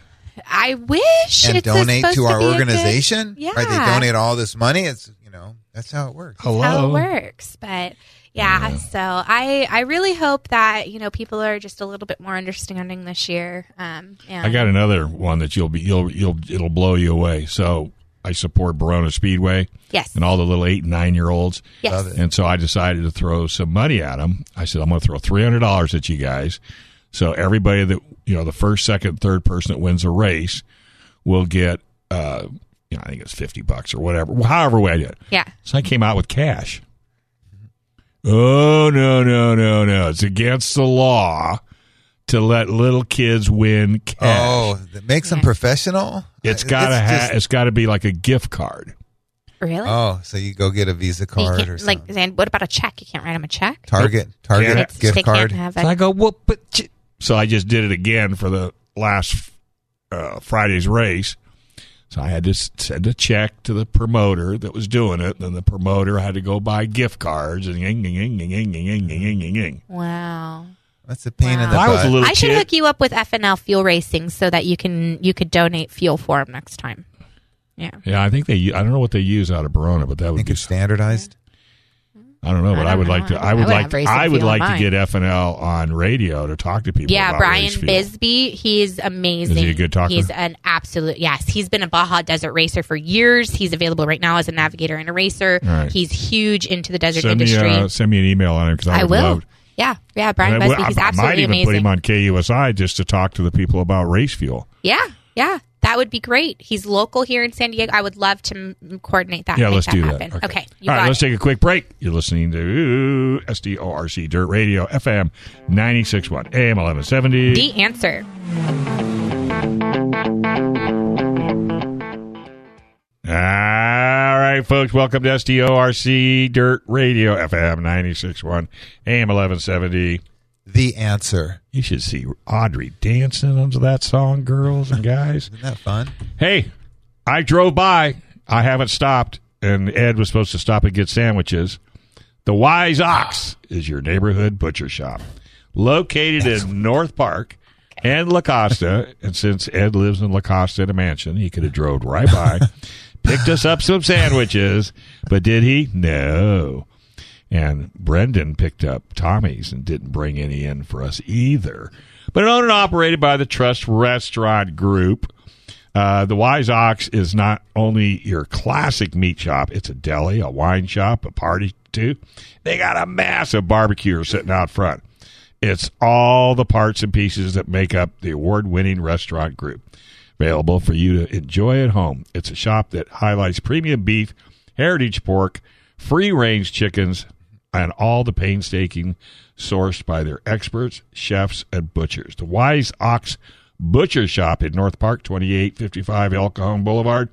I wish and it's donate to our to organization. Good, yeah, right, they donate all this money. It's you know that's how it works. Hello, that's how it works, but. Yeah, so I, I really hope that, you know, people are just a little bit more understanding this year. Um, and I got another one that you'll be you'll you'll it'll blow you away. So I support Barona Speedway. Yes. And all the little eight and nine year olds. Yes. And so I decided to throw some money at them. I said I'm going to throw three hundred dollars at you guys. So everybody that you know, the first, second, third person that wins a race will get, uh, you know, I think it's fifty bucks or whatever, however way I did. Yeah. So I came out with cash. Oh, no, no, no, no. It's against the law to let little kids win cash. Oh, that makes them professional? It's gotta it's, ha- just... it's gotta be like a gift card. Really? Oh, so you go get a Visa card or something. Like, what about a check? You can't write them a check? Target. Target yeah. gift they card. Can't have a... So I go, whoop, but ch-. So I just did it again for the last uh, Friday's race. So I had to send a check to the promoter that was doing it. Then the promoter had to go buy gift cards. And ying, ying, ying, ying, ying, ying, ying, ying. Wow. That's a pain wow. in the butt. I was a little I should kid. hook you up with F N L Fuel Racing so that you can you could donate fuel for them next time. Yeah, yeah. I think they. I don't know what they use out of Verona, but that would think be it's standardized. I don't know, but I, I would know. like to. I would, I would like. To, I would like mine. to get F N L on radio to talk to people. Yeah, about Brian Bisby. He's amazing. Is he a good talker? He's an absolute yes. He's been a Baja Desert racer for years. He's available right now as a navigator and a racer. Right. He's huge into the desert send industry. Me, uh, send me an email on him because I, I will. Love. Yeah, yeah. Brian Bisby. He's I, absolutely I might even amazing. Put him on K U S I just to talk to the people about race fuel. Yeah, yeah. That would be great. He's local here in San Diego. I would love to m- coordinate that. Yeah, let's that do happen. that. Okay. okay All right, let's it. take a quick break. You're listening to S D O R C Dirt Radio, F M ninety-six point one, A M eleven seventy. The Answer. All right, folks. Welcome to S D O R C Dirt Radio, F M ninety-six point one, A M eleven seventy. The Answer. You should see Audrey dancing onto that song, girls and guys. Isn't that fun? Hey, I drove by. I haven't stopped, and Ed was supposed to stop and get sandwiches. The Wise Ox is your neighborhood butcher shop, located That's- in North Park and La Costa. And since Ed lives in La Costa in a mansion, he could have drove right by, picked us up some sandwiches, but did he? No. And Brendan picked up Tommy's and didn't bring any in for us either. But owned and operated by the Trust Restaurant Group, uh, the Wise Ox is not only your classic meat shop, it's a deli, a wine shop, a party too. They got a massive barbecue sitting out front. It's all the parts and pieces that make up the award-winning restaurant group. Available for you to enjoy at home. It's a shop that highlights premium beef, heritage pork, free-range chickens, and all the painstaking sourced by their experts, chefs, and butchers. The Wise Ox Butcher Shop in North Park, twenty-eight fifty-five El Cajon Boulevard,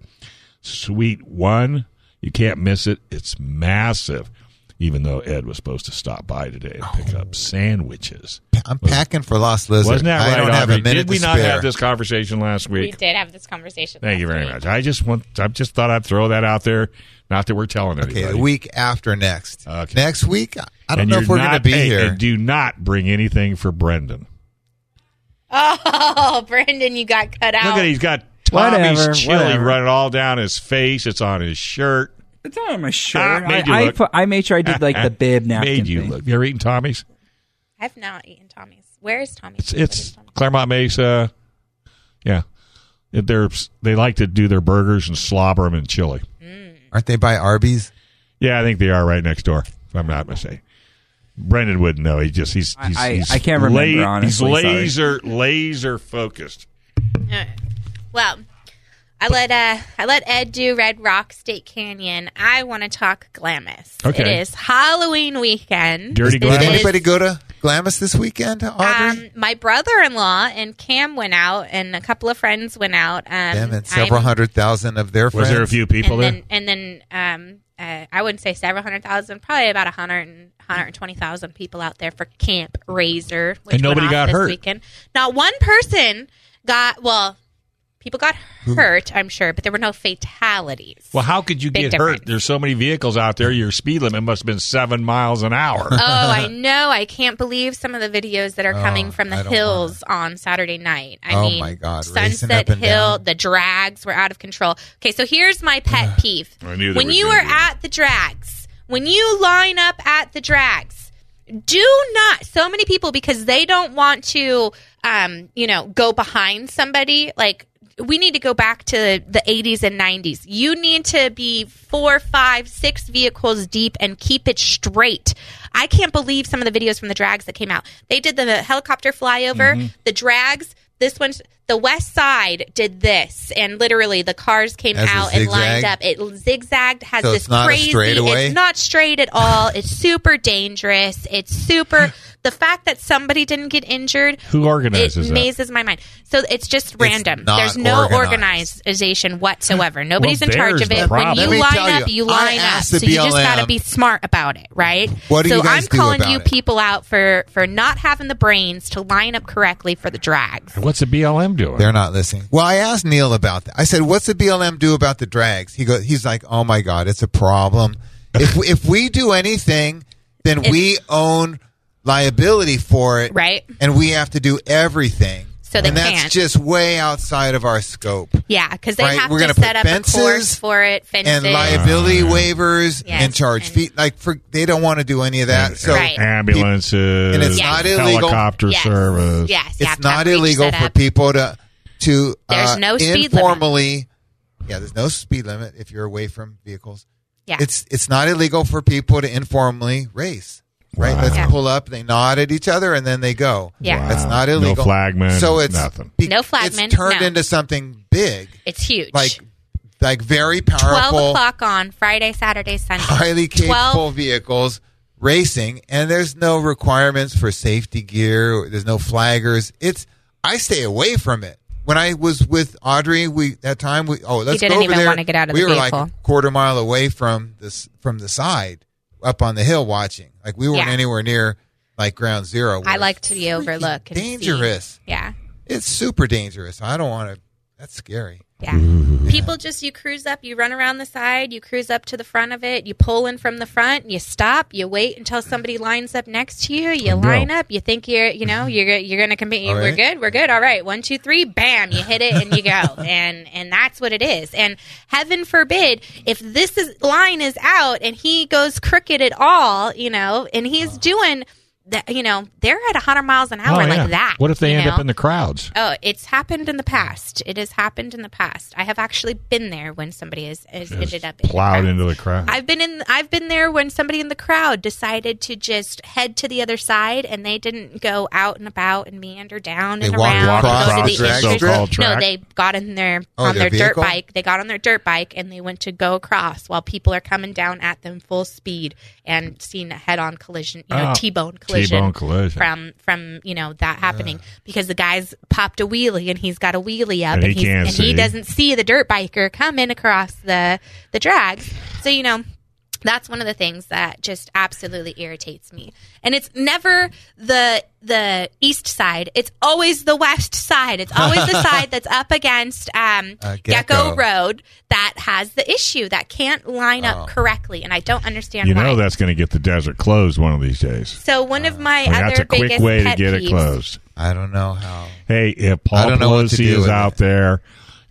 Suite one. You can't miss it. It's massive, even though Ed was supposed to stop by today and pick oh. up sandwiches. I'm was, packing for Lost Lizard. Wasn't that I right, don't have a minute Did we to not spare. have this conversation last week? We did have this conversation Thank last you very week. much. I just want. I just thought I'd throw that out there. Not that we're telling anybody. Okay, the week after next. Okay. Next week, I don't and know if we're going to be hey, here. And do not bring anything for Brendan. Oh, Brendan, you got cut out. Look at it, he's got Tommy's whatever, chili whatever. running all down his face. It's on his shirt. It's not on my shirt. I, I, I, put, I made sure I did like I, the bib napkin made you thing. Look. You're eating Tommy's? I've not eaten Tommy's. Where is Tommy's? It's, it's Tommy's? Claremont Mesa. Yeah. They're, they like to do their burgers and slobber them in chili. Aren't they by Arby's? Yeah, I think they are right next door, if I'm not mistaken. Brendan wouldn't know. He just he's he's, I, he's I can't remember la- honestly. He's laser sorry. laser focused. Right. Well, I let uh I let Ed do Red Rock State Canyon. I want to talk Glamis. Okay. It is Halloween weekend. Dirty Glamis. Did anybody go to Glamis this weekend, Audrey? Um, my brother-in-law and Cam went out, and a couple of friends went out. Um, Damn, and several I'm, hundred thousand of their friends. Was there a few people and there? Then, and then um, uh, I wouldn't say several hundred thousand, probably about one hundred twenty thousand people out there for Camp Razor. Which and nobody got hurt. Weekend. Not one person got, well, people got hurt, I'm sure, but there were no fatalities. Well, how could you Big get difference. hurt? There's so many vehicles out there. Your speed limit must have been seven miles an hour. Oh, I know. I can't believe some of the videos that are oh, coming from the hills on Saturday night. I oh, mean, my God. Sunset Hill, down. the drags were out of control. Okay, so here's my pet peeve. I knew when you are at the drags, when you line up at the drags, do not, so many people, because they don't want to, um, you know, go behind somebody, like, we need to go back to the eighties and nineties. You need to be four, five, six vehicles deep and keep it straight. I can't believe some of the videos from the drags that came out. They did the helicopter flyover, mm-hmm. the drags. This one's the west side did this, and literally the cars came As out and lined up. It zigzagged. Has so this it's not crazy. It's not straight at all. It's super dangerous. It's super. the fact that somebody didn't get injured, who organizes it, mazes my mind. So it's just random. It's There's no organized. organization whatsoever. Nobody's well, in charge of it. When you line up, you, you line up. So B L M, you just got to be smart about it, right? What do so you guys I'm do calling about you people it? out for, for not having the brains to line up correctly for the drags. What's the B L M doing? They're not listening. Well, I asked Neil about that. I said, "What's the B L M do about the drags?" He goes, "He's like, oh my God, it's a problem. if we, if we do anything, then it's, we own." liability for it, right? And we have to do everything. So they and that's can't. just way outside of our scope. Yeah, because they right? have We're to set up a course for it, fences. and liability uh, waivers yes, and charge and fees. Like for, they don't want to do any of that. So right. ambulances people, and it's yes. not illegal. Helicopter yes. service. Yes, it's not illegal for people to to uh, no speed informally. Limit. Yeah, there's no speed limit if you're away from vehicles. Yeah, it's it's not illegal for people to informally race. Right, wow. let's yeah. pull up. They nod at each other, and then they go. Yeah, wow. that's not illegal. No flagman. So it's nothing. Be- no flagman. It's turned no. into something big. It's huge. Like, like very powerful. Twelve o'clock on Friday, Saturday, Sunday. Highly capable vehicles racing, and there's no requirements for safety gear. There's no flaggers. It's I stay away from it. When I was with Audrey, we that time we oh let's you didn't go over even there. want to get out of we the vehicle. We were like a quarter mile away from this from the side. Up on the hill watching. Like, we weren't yeah. anywhere near, like, ground zero. I like to be overlooked. Dangerous. See. Yeah. It's super dangerous. I don't want to. That's scary. Yeah. yeah. People just, you cruise up, you run around the side, you cruise up to the front of it, you pull in from the front, you stop, you wait until somebody lines up next to you, you line up, you think you're, you know, you're you're going to compete. Right. We're good, we're good, all right, one, two, three, bam, you hit it and you go. and and that's what it is. And heaven forbid, if this is, line is out and he goes crooked at all, you know, and he's doing... That, you know, they're at one hundred miles an hour oh, yeah. like that. What if they end know? up in the crowds? Oh, it's happened in the past. It has happened in the past. I have actually been there when somebody has, has ended up in plowed the into the crowd. I've been in. I've been there when somebody in the crowd decided to just head to the other side, and they didn't go out and about and meander down they and walk, around. Walk across to the drag, so no, they got in their oh, on their, their dirt bike. They got on their dirt bike and they went to go across while people are coming down at them full speed and seeing a head-on collision, you know, oh. T-bone collision. T-bone collision from from you know that happening yeah. because the guy's popped a wheelie and he's got a wheelie up and, and, he, can't and see. he doesn't see the dirt biker coming across the the drags. So you know that's one of the things that just absolutely irritates me. And it's never the the east side; it's always the west side. It's always the side that's up against um, uh, Gecko Road that has the issue that can't line up oh. correctly. And I don't understand. You why. know that's going to get the desert closed one of these days. So one uh, of my well, other that's a biggest quick way pet to get peeves. It closed. I don't know how. Hey, if Paul Pelosi is out it. there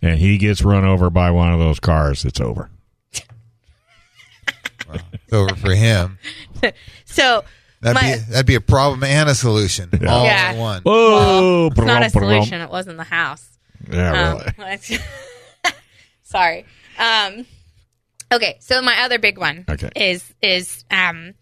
and he gets run over by one of those cars, it's over. Well, it's over for him. So that'd, my, be, that'd be a problem and a solution yeah. all yeah. in one. Whoa, well, it's not a solution. It wasn't the house. Yeah, um, really. Sorry. Um, okay, so my other big one okay. is is um,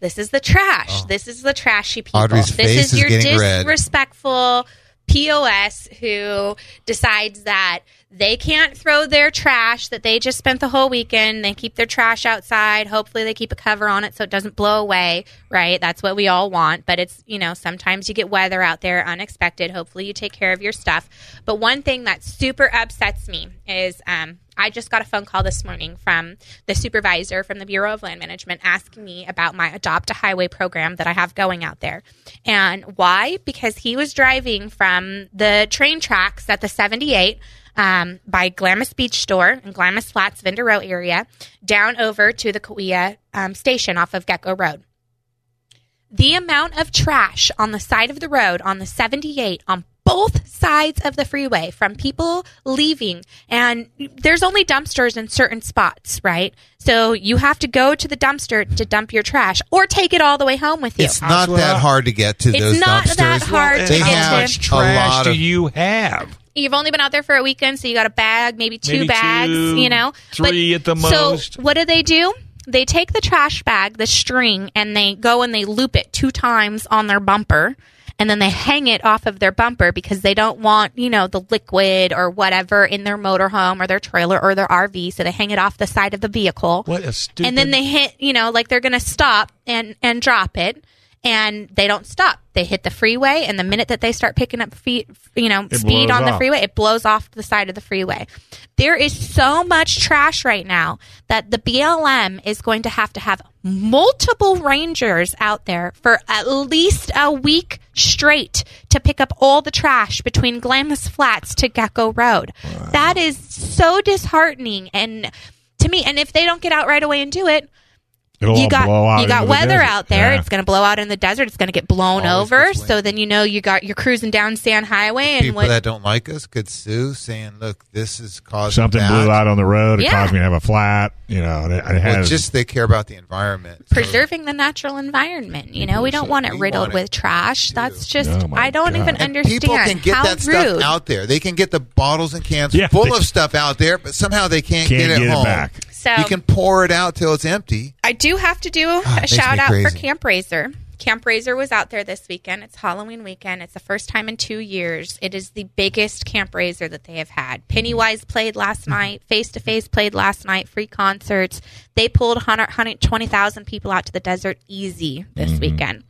this is the trash. Oh. This is the trashy people. Audrey's this face is, is your disrespectful red. P O S who decides that. They can't throw their trash that they just spent the whole weekend. They keep their trash outside. Hopefully they keep a cover on it so it doesn't blow away, right? That's what we all want. But it's, you know, sometimes you get weather out there, unexpected. Hopefully you take care of your stuff. But one thing that super upsets me is um, I just got a phone call this morning from the supervisor from the Bureau of Land Management asking me about my Adopt a Highway program that I have going out there. And why? Because he was driving from the train tracks at the seventy-eight Um, by Glamis Beach Store and Glamis Flats, Vendero area, down over to the Kauai um, station off of Gecko Road. The amount of trash on the side of the road on the seventy-eight on both sides of the freeway from people leaving, and there's only dumpsters in certain spots, right? So you have to go to the dumpster to dump your trash or take it all the way home with you. It's not well, that hard to get to it's those not dumpsters. That hard well, to get how much trash do you have? You've only been out there for a weekend, so you got a bag, maybe two maybe bags, two, you know. Three but, at the most. So what do they do? They take the trash bag, the string, and they go and they loop it two times on their bumper. and then they hang it off of their bumper because they don't want, you know, the liquid or whatever in their motorhome or their trailer or their R V. So they hang it off the side of the vehicle. What a stupid. And then they hit, you know, like they're going to stop and, and drop it. And they don't stop. They hit the freeway, and the minute that they start picking up feet, you know, speed on the freeway, it blows off the side of the freeway. There is so much trash right now that the B L M is going to have to have multiple rangers out there for at least a week straight to pick up all the trash between Glamis Flats to Gecko Road. Wow. That is so disheartening and to me. And if they don't get out right away and do it, It'll you got blow out you got weather desert. out there. Yeah. It's going to blow out in the desert. It's going to get blown Always over. So then you know you got you're cruising down Sand Highway, the and people what, that don't like us could sue, saying, "Look, this is causing something damage. Blew out on the road. It yeah. caused me to have a flat." You know, it, it has, well, just they care about the environment, preserving so. the natural environment. You know, we don't so want it riddled want with it trash. Too. That's just oh I don't God. even and understand. People can get how that rude. stuff out there. They can get the bottles and cans yeah, full they, of stuff out there, but somehow they can't, can't get it get home. It back. So you can pour it out till it's empty. I do have to do oh, a shout out crazy. for Camp Razor. Camp Razor was out there this weekend. It's Halloween weekend. It's the first time in two years. It is the biggest Camp Razor that they have had. Pennywise played last night. Face to Face played last night. Free concerts. They pulled one hundred twenty thousand people out to the desert easy this mm-hmm. weekend.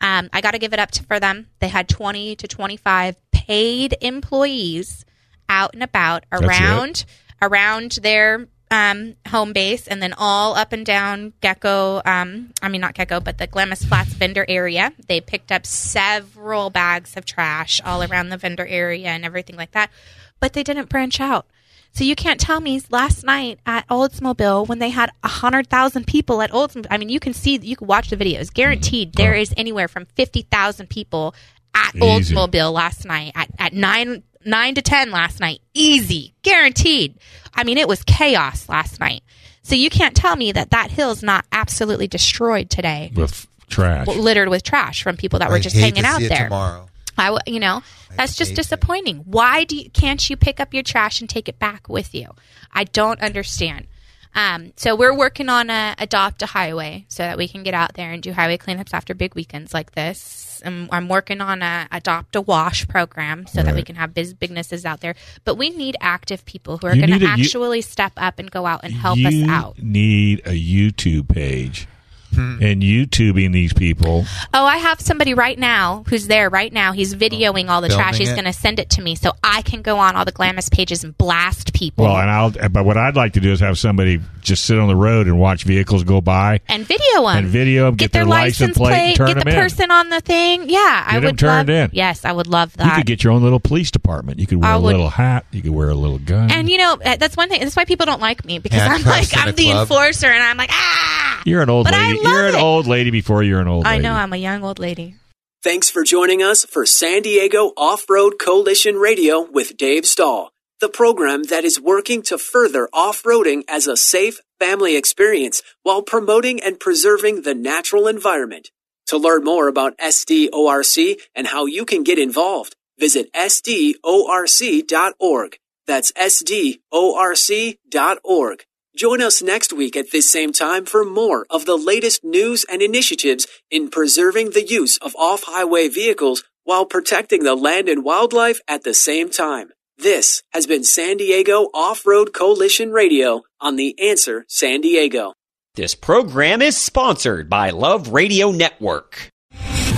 Um, I got to give it up to, for them. They had twenty to twenty-five paid employees out and about around around their Um, home base, and then all up and down Gecko, um, I mean not Gecko, but the Glamis Flats vendor area. They picked up several bags of trash all around the vendor area and everything like that, but they didn't branch out. So you can't tell me last night at Oldsmobile when they had one hundred thousand people at Oldsmobile, I mean you can see, you can watch the videos, guaranteed there is anywhere from fifty thousand people at Easy. Oldsmobile last night at, at nine Nine to ten last night. Easy. Guaranteed. I mean, it was chaos last night. So you can't tell me that that hill's not absolutely destroyed today. With trash. Littered with trash from people that I were just hanging out there. Tomorrow. I, you know, I that's just disappointing. It. Why do you, can't you pick up your trash and take it back with you? I don't understand. Um, so we're working on a adopt a highway so that we can get out there and do highway cleanups after big weekends like this. I'm, I'm working on a adopt a wash program so right. that we can have biz businesses out there. But we need active people who are going to actually you, step up and go out and help you us out. Need a YouTube page hmm. and YouTubing these people. Oh, I have somebody right now who's there right now. He's videoing all the Filming trash. He's going to send it to me so I can go on all the Glamis pages and blast people. Well, and I'll. But what I'd like to do is have somebody just sit on the road and watch vehicles go by and video them. And video them. Get, get their, their license plate. plate turn get the in. person on the thing. Yeah, get I would turned love. In. Yes, I would love that. You could get your own little police department. You could wear I a would, little hat. You could wear a little gun. And you know that's one thing. That's why people don't like me because yeah, I'm like I'm the club. enforcer and I'm like ah. You're an old but lady. You're an it. old lady before you're an old lady. I know, I'm a young old lady. Thanks for joining us for San Diego Off-Road Coalition Radio with Dave Stahl, the program that is working to further off-roading as a safe family experience while promoting and preserving the natural environment. To learn more about S D O R C and how you can get involved, visit S D O R C dot org. That's S D O R C dot org. Join us next week at this same time for more of the latest news and initiatives in preserving the use of off-highway vehicles while protecting the land and wildlife at the same time. This has been San Diego Off-Road Coalition Radio on The Answer San Diego. This program is sponsored by Love Radio Network.